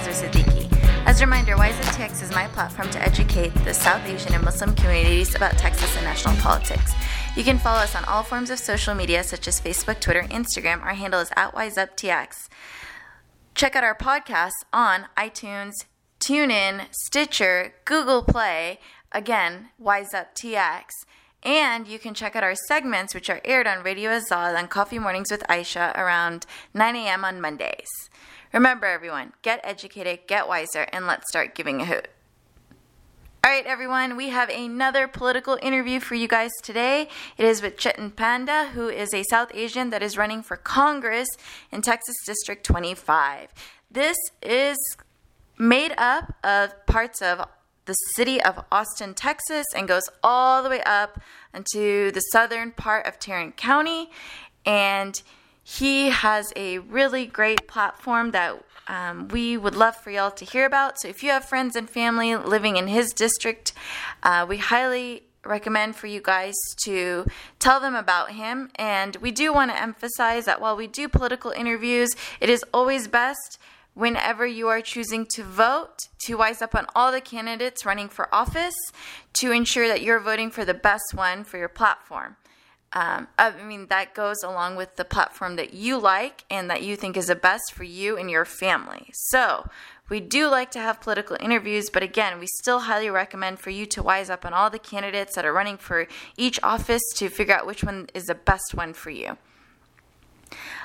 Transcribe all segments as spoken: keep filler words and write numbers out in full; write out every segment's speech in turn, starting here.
Azhar Siddiqui. As a reminder, WiseUpTX is my platform to educate the South Asian and Muslim communities about Texas and national politics. You can follow us on all forms of social media such as Facebook, Twitter, Instagram. Our handle is at WiseUpTX. Check out our podcasts on iTunes, TuneIn, Stitcher, Google Play, again, WiseUpTX. And you can check out our segments, which are aired on Radio Azad on Coffee Mornings with Aisha around nine a.m. on Mondays. Remember, everyone, get educated, get wiser, and let's start giving a hoot. All right, everyone, we have another political interview for you guys today. It is with Chetan Panda, who is a South Asian that is running for Congress in Texas District twenty-five. This is made up of parts of the city of Austin, Texas, and goes all the way up into the southern part of Tarrant County. And he has a really great platform that um, we would love for y'all to hear about. So if you have friends and family living in his district, uh, we highly recommend for you guys to tell them about him. And we do want to emphasize that while we do political interviews, it is always best, whenever you are choosing to vote, to wise up on all the candidates running for office to ensure that you're voting for the best one for your platform. Um, I mean, that goes along with the platform that you like and that you think is the best for you and your family. So we do like to have political interviews, but again, we still highly recommend for you to wise up on all the candidates that are running for each office to figure out which one is the best one for you.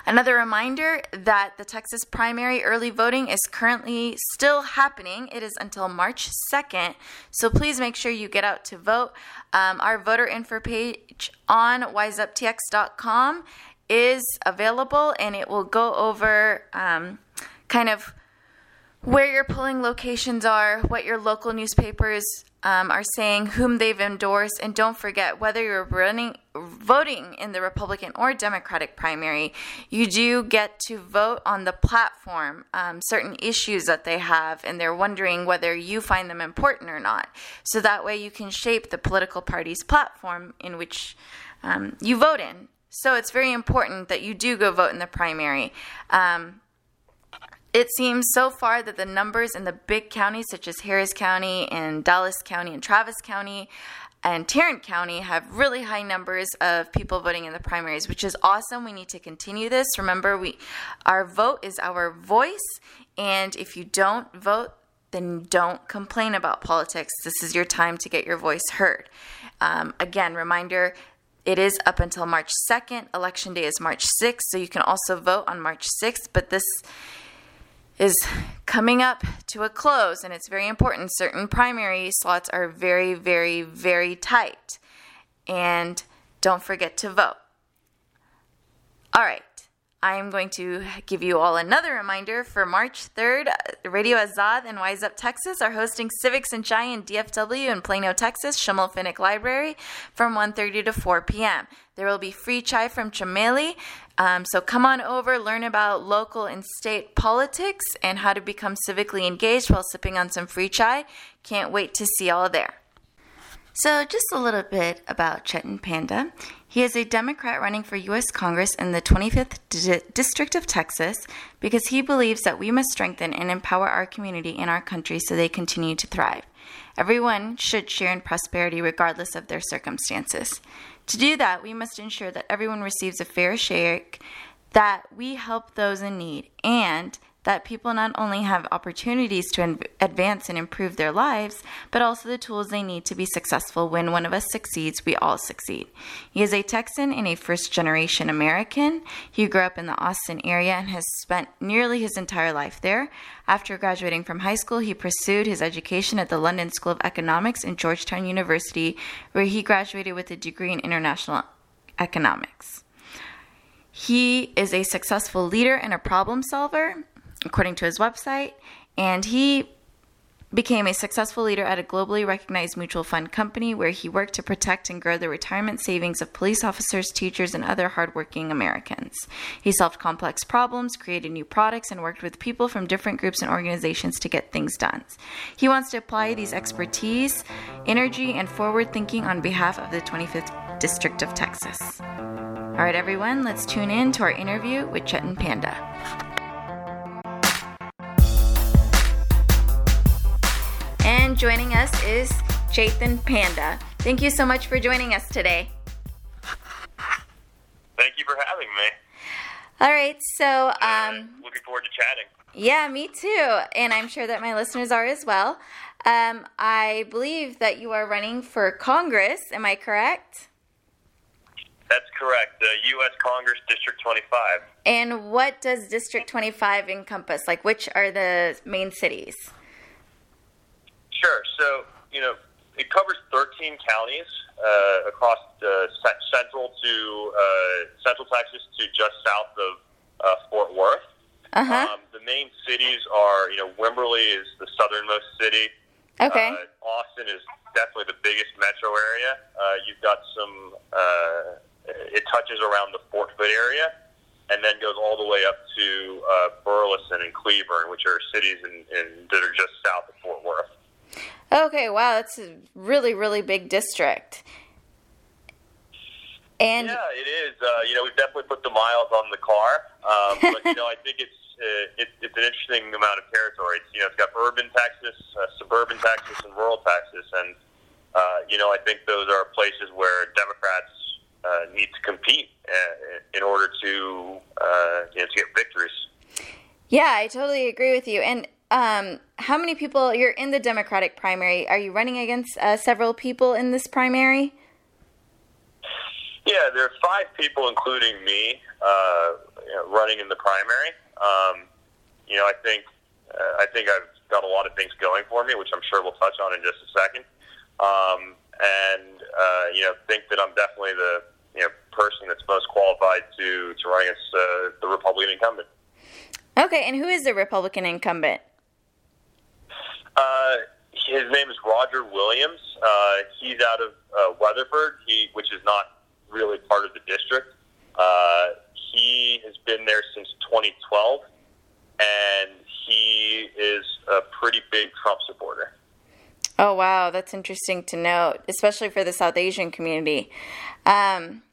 Another reminder that the Texas primary early voting is currently still happening. It is until March second, so please make sure you get out to vote. Um, our voter info page on wise up t x dot com is available, and it will go over um, kind of where your polling locations are, what your local newspapers um, are saying, whom they've endorsed, and don't forget whether you're running, voting in the Republican or Democratic primary, you do get to vote on the platform, um, certain issues that they have, and they're wondering whether you find them important or not. So that way you can shape the political party's platform in which um, you vote in. So it's very important that you do go vote in the primary. Um, It seems so far that the numbers in the big counties such as Harris County and Dallas County and Travis County and Tarrant County have really high numbers of people voting in the primaries, which is awesome. We need to continue this. Remember, we our vote is our voice, and if you don't vote, then don't complain about politics. This is your time to get your voice heard. Um, again, reminder, it is up until March second. Election day is March sixth, so you can also vote on March sixth, but this is coming up to a close, and it's very important. Certain primary slots are very, very, very tight. And don't forget to vote. All right. I'm going to give you all another reminder for March third. Radio Azad and Wise Up Texas are hosting Civics and Chai in D F W in Plano, Texas, Schimelpfenig Library from one thirty to four p.m. There will be free chai from Chameli. Um, so come on over, learn about local and state politics and how to become civically engaged while sipping on some free chai. Can't wait to see all there. So just a little bit about Chetan Panda. He is a Democrat running for U S Congress in the twenty-fifth D- District of Texas because he believes that we must strengthen and empower our community and our country so they continue to thrive. Everyone should share in prosperity regardless of their circumstances. To do that, we must ensure that everyone receives a fair shake, that we help those in need, and that people not only have opportunities to advance and improve their lives, but also the tools they need to be successful. When one of us succeeds, we all succeed. He is a Texan and a first-generation American. He grew up in the Austin area and has spent nearly his entire life there. After graduating from high school, he pursued his education at the London School of Economics and Georgetown University, where he graduated with a degree in international economics. He is a successful leader and a problem solver, according to his website, and he became a successful leader at a globally recognized mutual fund company where he worked to protect and grow the retirement savings of police officers, teachers, and other hardworking Americans. He solved complex problems, created new products, and worked with people from different groups and organizations to get things done. He wants to apply these expertise, energy, and forward thinking on behalf of the twenty-fifth District of Texas. All right, everyone, let's tune in to our interview with Chetan Panda. and joining us is Chetan Panda. Thank you so much for joining us today. Thank you for having me. All right, so... Um, looking forward to chatting. Yeah, me too, and I'm sure that my listeners are as well. Um, I believe that you are running for Congress, am I correct? That's correct, the U S Congress District twenty-five. And what does District twenty-five encompass? Like, which are the main cities? Sure, so, you know, it covers thirteen counties uh, across uh, central to uh, central Texas to just south of uh, Fort Worth. Uh-huh. Um, the main cities are, you know, Wimberley is the southernmost city. Okay. Uh, Austin is definitely the biggest metro area. Uh, you've got some, uh, it touches around the Fort Hood area and then goes all the way up to uh, Burleson and Cleburne, which are cities in, in, that are just south of Fort Worth. Okay, wow, that's a really, really big district. And yeah, it is. Uh, you know, we've definitely put the miles on the car, um, but, you know, I think it's uh, it, it's an interesting amount of territory. It's, you know, it's got urban Texas, uh, suburban Texas, and rural Texas, and, uh, you know, I think those are places where Democrats uh, need to compete in order to, uh, you know, to get victories. Yeah, I totally agree with you, and... Um, how many people, you're in the Democratic primary, are you running against uh, several people in this primary? Yeah, there are five people, including me, uh, you know, running in the primary. Um, you know, I think uh, I think I've got a lot of things going for me, which I'm sure we'll touch on in just a second. Um, and, uh, you know, think that I'm definitely the you know person that's most qualified to, to run against uh, the Republican incumbent. Okay, and who is the Republican incumbent? Uh, his name is Roger Williams. Uh, he's out of uh, Weatherford, he, which is not really part of the district. Uh, he has been there since twenty twelve, and he is a pretty big Trump supporter. Oh, wow. That's interesting to note, especially for the South Asian community. Um,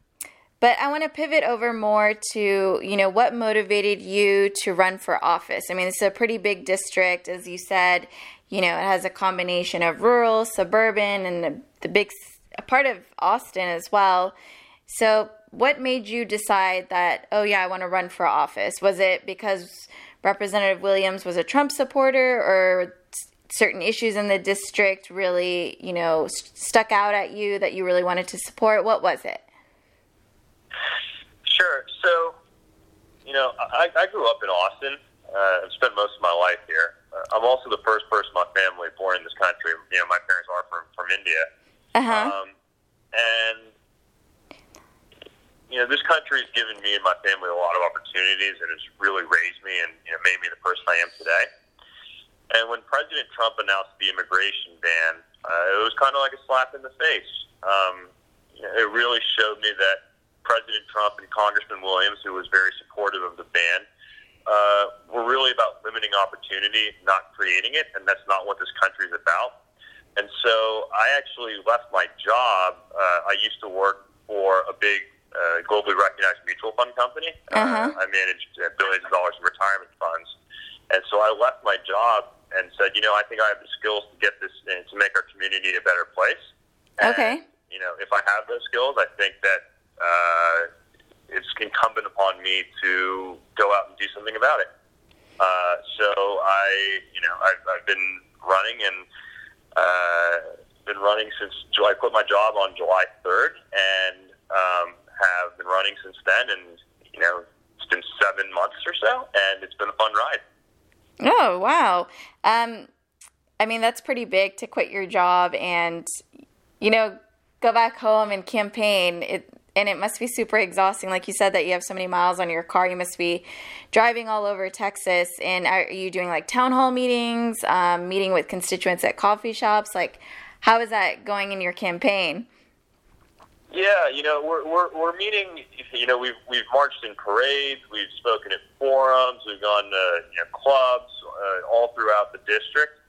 but I want to pivot over more to, you know, what motivated you to run for office? I mean, it's a pretty big district, as you said. You know, it has a combination of rural, suburban, and the, the big a part of Austin as well. So what made you decide that, oh, yeah, I want to run for office? Was it because Representative Williams was a Trump supporter or certain issues in the district really, you know, st- stuck out at you that you really wanted to support? What was it? Sure. So, you know, I, I grew up in Austin. Uh, I've spent most of my life here. Uh, I'm also the first person in my family born in this country. You know, my parents are from, from India. Uh-huh. Um, and, you know, this country has given me and my family a lot of opportunities, and it's really raised me and, you know, made me the person I am today. And when President Trump announced the immigration ban, uh, it was kind of like a slap in the face. Um, you know, it really showed me that President Trump and Congressman Williams, who was very supportive of the ban, Uh, we're really about limiting opportunity, not creating it, and that's not what this country is about. And so I actually left my job. Uh, I used to work for a big uh, globally recognized mutual fund company. Uh-huh. Uh, I managed uh, billions of dollars in retirement funds. And so I left my job and said, you know, I think I have the skills to get this and to make our community a better place. And, okay. You know, if I have those skills, I think that uh, – it's incumbent upon me to go out and do something about it. Uh, so I, you know, I've, I've been running and uh, been running since July. I quit my job on July third and um, have been running since then. And, you know, it's been seven months or so, and it's been a fun ride. Oh, wow. Um, I mean, that's pretty big to quit your job and, you know, go back home and campaign. It, And it must be super exhausting. Like you said, that you have so many miles on your car. You must be driving all over Texas. And are you doing like town hall meetings, um, meeting with constituents at coffee shops? Like, how is that going in your campaign? Yeah, you know, we're we're, we're meeting. You know, we've we've marched in parades. We've spoken at forums. We've gone to you know, clubs uh, all throughout the district.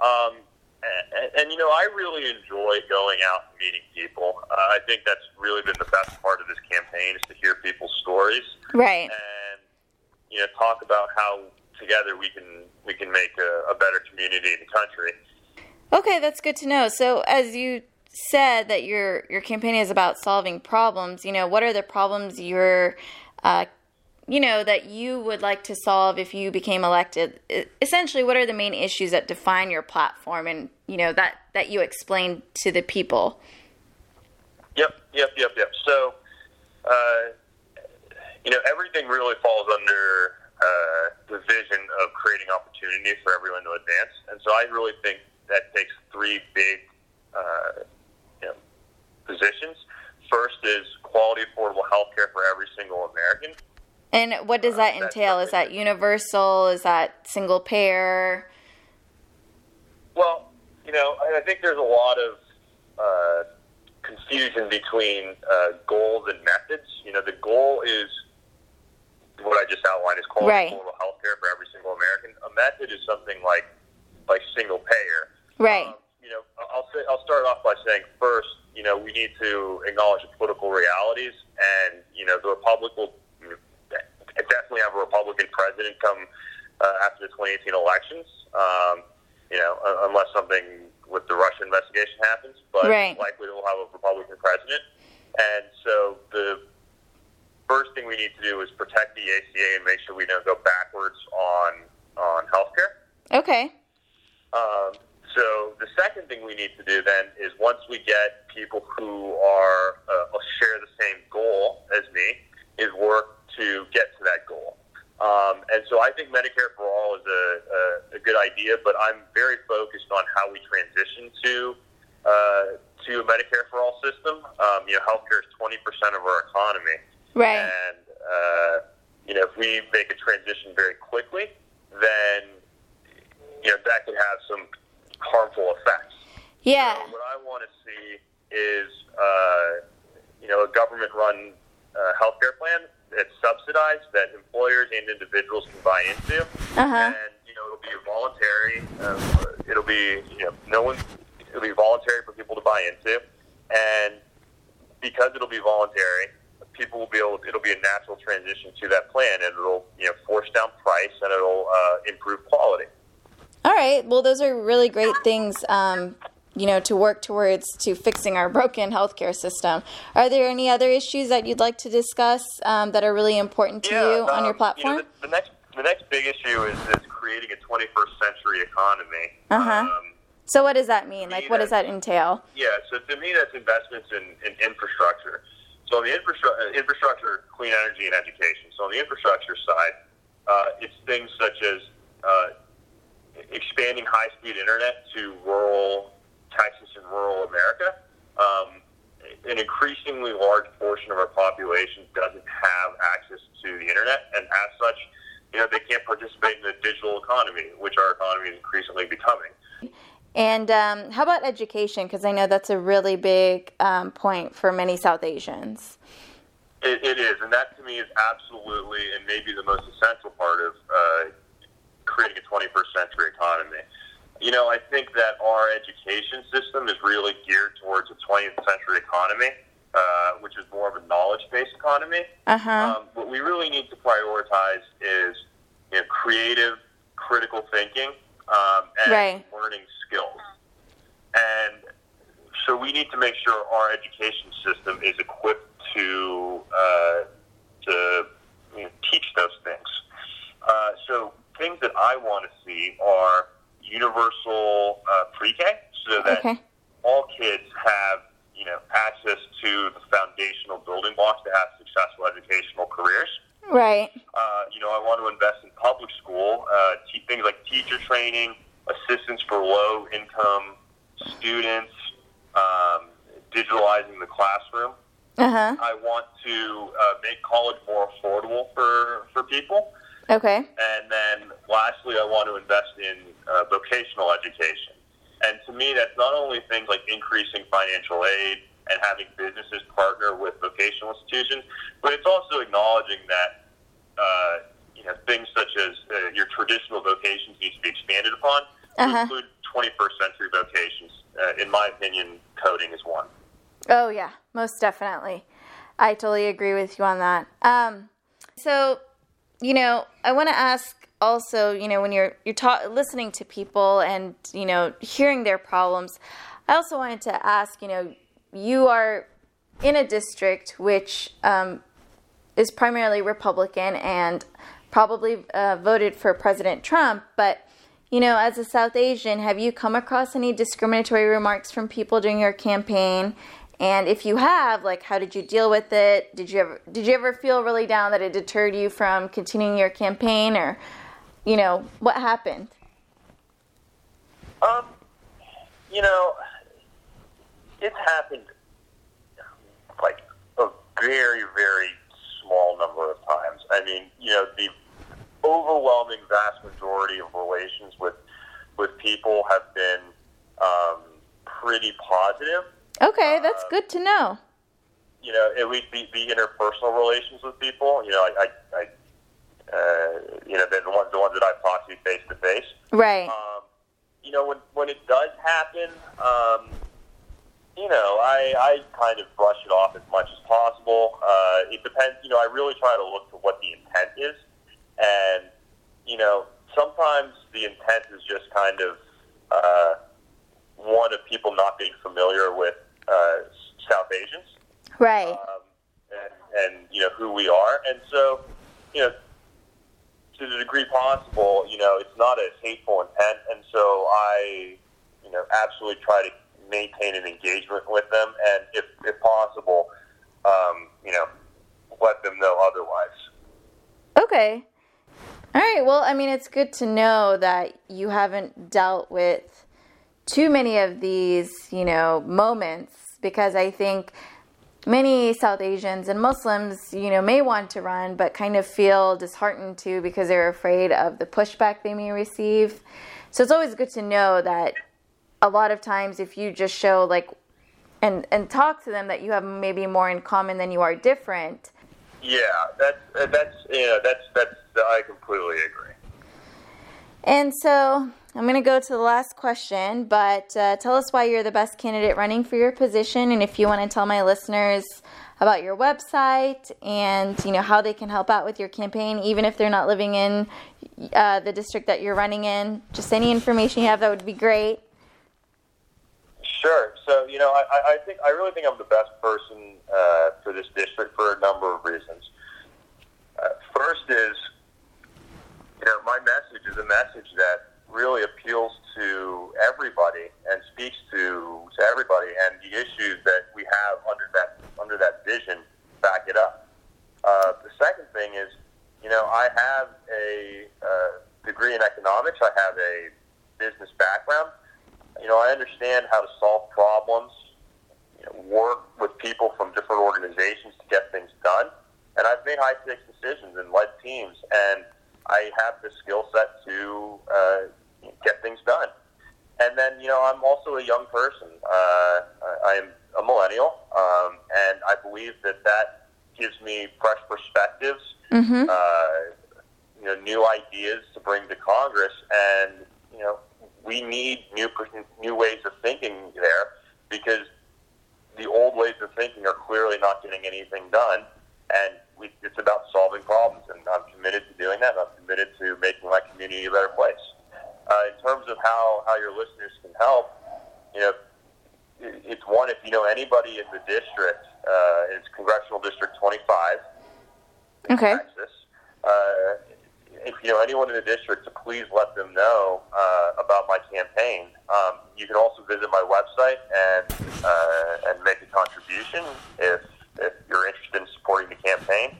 Um, And, and, you know, I really enjoy going out and meeting people. Uh, I think that's really been the best part of this campaign is to hear people's stories. Right. And, you know, talk about how together we can we can make a, a better community in the country. Okay, that's good to know. So as you said that your your campaign is about solving problems, you know, what are the problems you're, uh, you know, that you would like to solve if you became elected? Essentially, what are the main issues that define your platform and, you know, that, that you explain to the people? Yep, yep, yep, yep. So, uh, you know, everything really falls under uh, the vision of creating opportunity for everyone to advance. And so I really think that takes three big uh, you know, positions. First is quality, affordable health care for every single American. And what does that uh, entail? Is that universal? Is that single payer? Well, you know, I think there's a lot of uh, confusion between uh, goals and methods. You know, the goal is what I just outlined, is quality, right, affordable health care for every single American. A method is something like like single payer. Right. Um, you know, I'll say, I'll start off by saying first, you know, we need to acknowledge the political realities, and, you know, the Republic will definitely have a Republican president come uh, after the twenty eighteen elections, um, you know, unless something with the Russia investigation happens, but right, likely we'll have a Republican president. And so the first thing we need to do is protect the A C A and make sure we don't go backwards on, on healthcare. Okay. Um, so the second thing we need to do then is once we get people who are uh, share the same goal as me, is work to get to that goal. Um, and so I think Medicare for All is a, a, a good idea, but I'm very focused on how we transition to uh, to a Medicare for All system. Um, you know, healthcare is twenty percent of our economy, right? And uh, you know, if we make a transition very quickly, then you know, that could have some harmful effects. Yeah. So what I want to see is, uh, you know, a government-run uh, healthcare plan that's subsidized, that employers and individuals can buy into, uh-huh. and you know, it'll be voluntary. Uh, it'll be, you know, no one. It'll be voluntary for people to buy into, and because it'll be voluntary, people will be able. It'll be a natural transition to that plan, and it'll, you know, force down price, and it'll uh, improve quality. All right. Well, those are really great things, um, you know, to work towards, to fixing our broken healthcare system. Are there any other issues that you'd like to discuss um, that are really important to yeah, you um, on your platform? You know, the, the next, the next big issue is, is creating a twenty-first century economy. Uh huh. Um, so, what does that mean? Like, what does that entail? Yeah. So, to me, that's investments in, in infrastructure. So, on the infrastructure, infrastructure, clean energy, and education. So, on the infrastructure side, uh, it's things such as uh, expanding high-speed internet to rural Texas and rural America. Um, an increasingly large portion of our population doesn't have access to the internet, and as such, you know, they can't participate in the digital economy, which our economy is increasingly becoming. And um, how about education? Because I know that's a really big um, point for many South Asians. It, it is, and that to me is absolutely and maybe the most essential part of uh creating a twenty-first century economy. You know, I think that our education system is really geared towards a twentieth century economy, uh, which is more of a knowledge-based economy. Uh-huh. Um, what we really need to prioritize is, you know, creative, critical thinking, um, and right, learning skills. And so we need to make sure our education system is equipped to, uh, to you know, teach those things. Uh, so things that I want to see are universal uh, pre-K, so that okay, all kids have, you know, access to the foundational building blocks to have successful educational careers. Right. Uh, you know, I want to invest in public school, uh, te- things like teacher training, assistance for low-income students, um, digitalizing the classroom. Uh-huh. I want to uh, make college more affordable for, for people. Okay. And then lastly, I want to invest in uh, vocational education. And to me, that's not only things like increasing financial aid and having businesses partner with vocational institutions, but it's also acknowledging that uh, you know, things such as uh, your traditional vocations need to be expanded upon, uh-huh, to include twenty-first century vocations. Uh, in my opinion, coding is one. Oh, yeah, most definitely. I totally agree with you on that. Um, so... You know, I want to ask also, you know, when you're you're ta- listening to people and, you know, hearing their problems, I also wanted to ask, you know, you are in a district which um, is primarily Republican and probably uh, voted for President Trump, but, you know, as a South Asian, have you come across any discriminatory remarks from people during your campaign? And if you have, like, how did you deal with it? Did you ever did you ever feel really down that it deterred you from continuing your campaign, or, you know, what happened? Um, you know, it's happened like a very, very small number of times. I mean, you know, the overwhelming vast majority of relations with with people have been um, pretty positive. Okay, that's um, good to know. You know, at least the, the interpersonal relations with people. You know, I, I, I uh, you know, the ones the ones that I proxy face to face. Right. Um, you know, when when it does happen, um, you know, I I kind of brush it off as much as possible. Uh, it depends. You know, I really try to look to what the intent is, and you know, sometimes the intent is just kind of uh, one of people not being familiar with Uh, South Asians, right? Um, and, and you know who we are, and so you know to the degree possible, you know it's not a hateful intent, and so I, you know, absolutely try to maintain an engagement with them, and if if possible, um, you know, let them know otherwise. Okay, all right. Well, I mean, it's good to know that you haven't dealt with too many of these, you know, moments, because I think many South Asians and Muslims, you know, may want to run, but kind of feel disheartened too because they're afraid of the pushback they may receive. So it's always good to know that a lot of times if you just show like, and, and talk to them that you have maybe more in common than you are different. Yeah, that's, that's, you know, that's, that's, I completely agree. And so I'm going to go to the last question, but uh, tell us why you're the best candidate running for your position, and if you want to tell my listeners about your website and, you know, how they can help out with your campaign, even if they're not living in uh, the district that you're running in. Just any information you have, that would be great. Sure. So, you know, I, I think I really think I'm the best person uh, for this district for a number of reasons. Uh, first is, you know, my message is a message that really appeals to everybody and speaks to, to everybody, and the issues that we have under that under that vision back it up. Uh, the second thing is, you know, I have a uh, degree in economics. I have a business background. You know, I understand how to solve problems, you know, work with people from different organizations to get things done, and I've made high-stakes decisions and led teams, and I have the skill set to uh, get things done. And then, you know, I'm also a young person. Uh, I am a millennial, um, and I believe that that gives me fresh perspectives, mm-hmm. uh, you know, new ideas to bring to Congress. And, you know, we need new new ways of thinking there, because the old ways of thinking are clearly not getting anything done. And we, it's about solving problems, and I'm committed to doing that. I'm committed to making my community a better place. Uh, in terms of how, how your listeners can help, you know, it, it's one, if you know anybody in the district, uh, it's Congressional District twenty-five in okay. Texas. Uh, if you know anyone in the district, to please let them know uh, about my campaign. Um, you can also visit my website and uh, and make a contribution if if you're interested in supporting the campaign,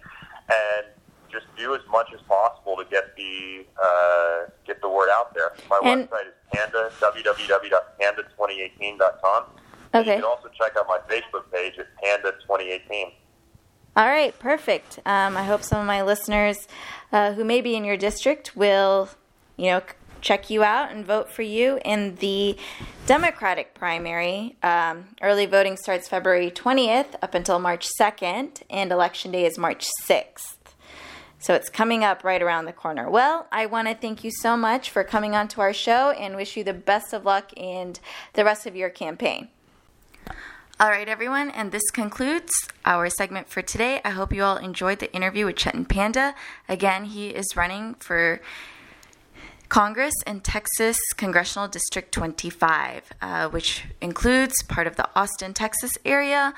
and just do as much as possible to get the uh, get the word out there. My and website is Panda, w w w dot panda twenty eighteen dot com. Okay. You can also check out my Facebook page at Panda twenty eighteen. All right, perfect. Um, I hope some of my listeners uh, who may be in your district will, you know, check you out and vote for you in the Democratic primary. Um, early voting starts February twentieth up until March second, and Election Day is March sixth. So it's coming up right around the corner. Well, I want to thank you so much for coming on to our show and wish you the best of luck in the rest of your campaign. All right, everyone, and this concludes our segment for today. I hope you all enjoyed the interview with Chetan Panda. Again, he is running for Congress in Texas Congressional District twenty-five, uh, which includes part of the Austin, Texas area,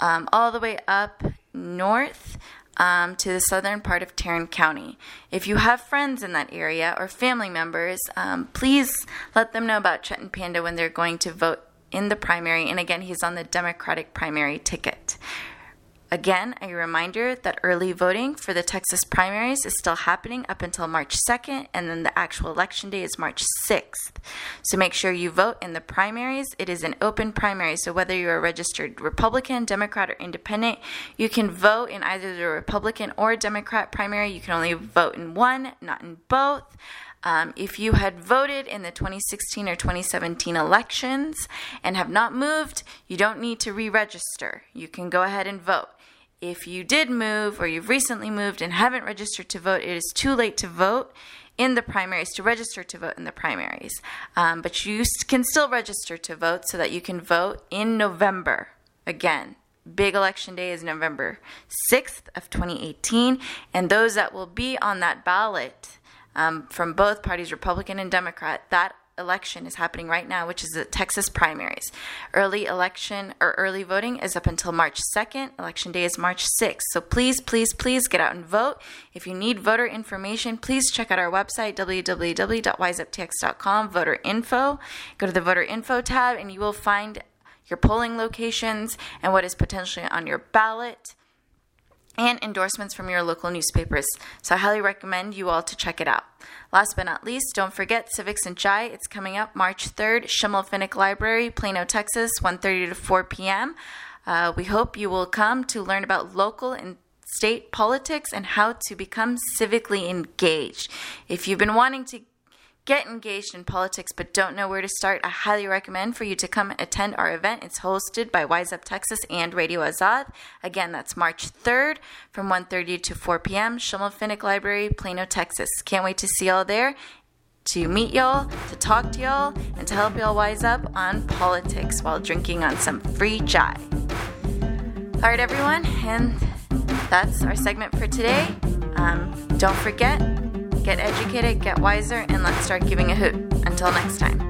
um, all the way up north um, to the southern part of Tarrant County. If you have friends in that area or family members, um, please let them know about Chetan Panda when they're going to vote in the primary. And again, he's on the Democratic primary ticket. Again, a reminder that early voting for the Texas primaries is still happening up until March second, and then the actual election day is March sixth. So make sure you vote in the primaries. It is an open primary, so whether you're a registered Republican, Democrat, or Independent, you can vote in either the Republican or Democrat primary. You can only vote in one, not in both. Um, if you had voted in the twenty sixteen or twenty seventeen elections and have not moved, you don't need to re-register. You can go ahead and vote. If you did move or you've recently moved and haven't registered to vote, it is too late to vote in the primaries, to register to vote in the primaries. Um, but you can still register to vote so that you can vote in November. Again, big election day is November sixth of twenty eighteen, and those that will be on that ballot Um, from both parties, Republican and Democrat, that election is happening right now, which is the Texas primaries. Early election or early voting is up until March second. Election day is March sixth. So please, please, please get out and vote. If you need voter information, please check out our website, w w w dot wise up t x dot com, voter info. Go to the voter info tab and you will find your polling locations and what is potentially on your ballot, and endorsements from your local newspapers. So I highly recommend you all to check it out. Last but not least, don't forget Civics and Chai. It's coming up March third, Schimelpfenig Library, Plano, Texas, one thirty to four p.m. Uh, we hope you will come to learn about local and state politics and how to become civically engaged. If you've been wanting to get engaged in politics but don't know where to start, I highly recommend for you to come attend our event. It's hosted by Wise Up Texas and Radio Azad. Again, that's March third from one thirty to four p.m. Schimelpfenig Library, Plano, Texas. Can't wait to see y'all there, to meet y'all, to talk to y'all, and to help y'all wise up on politics while drinking on some free chai. All right, everyone, and that's our segment for today. Um, don't forget, get educated, get wiser, and let's start giving a hoot. Until next time.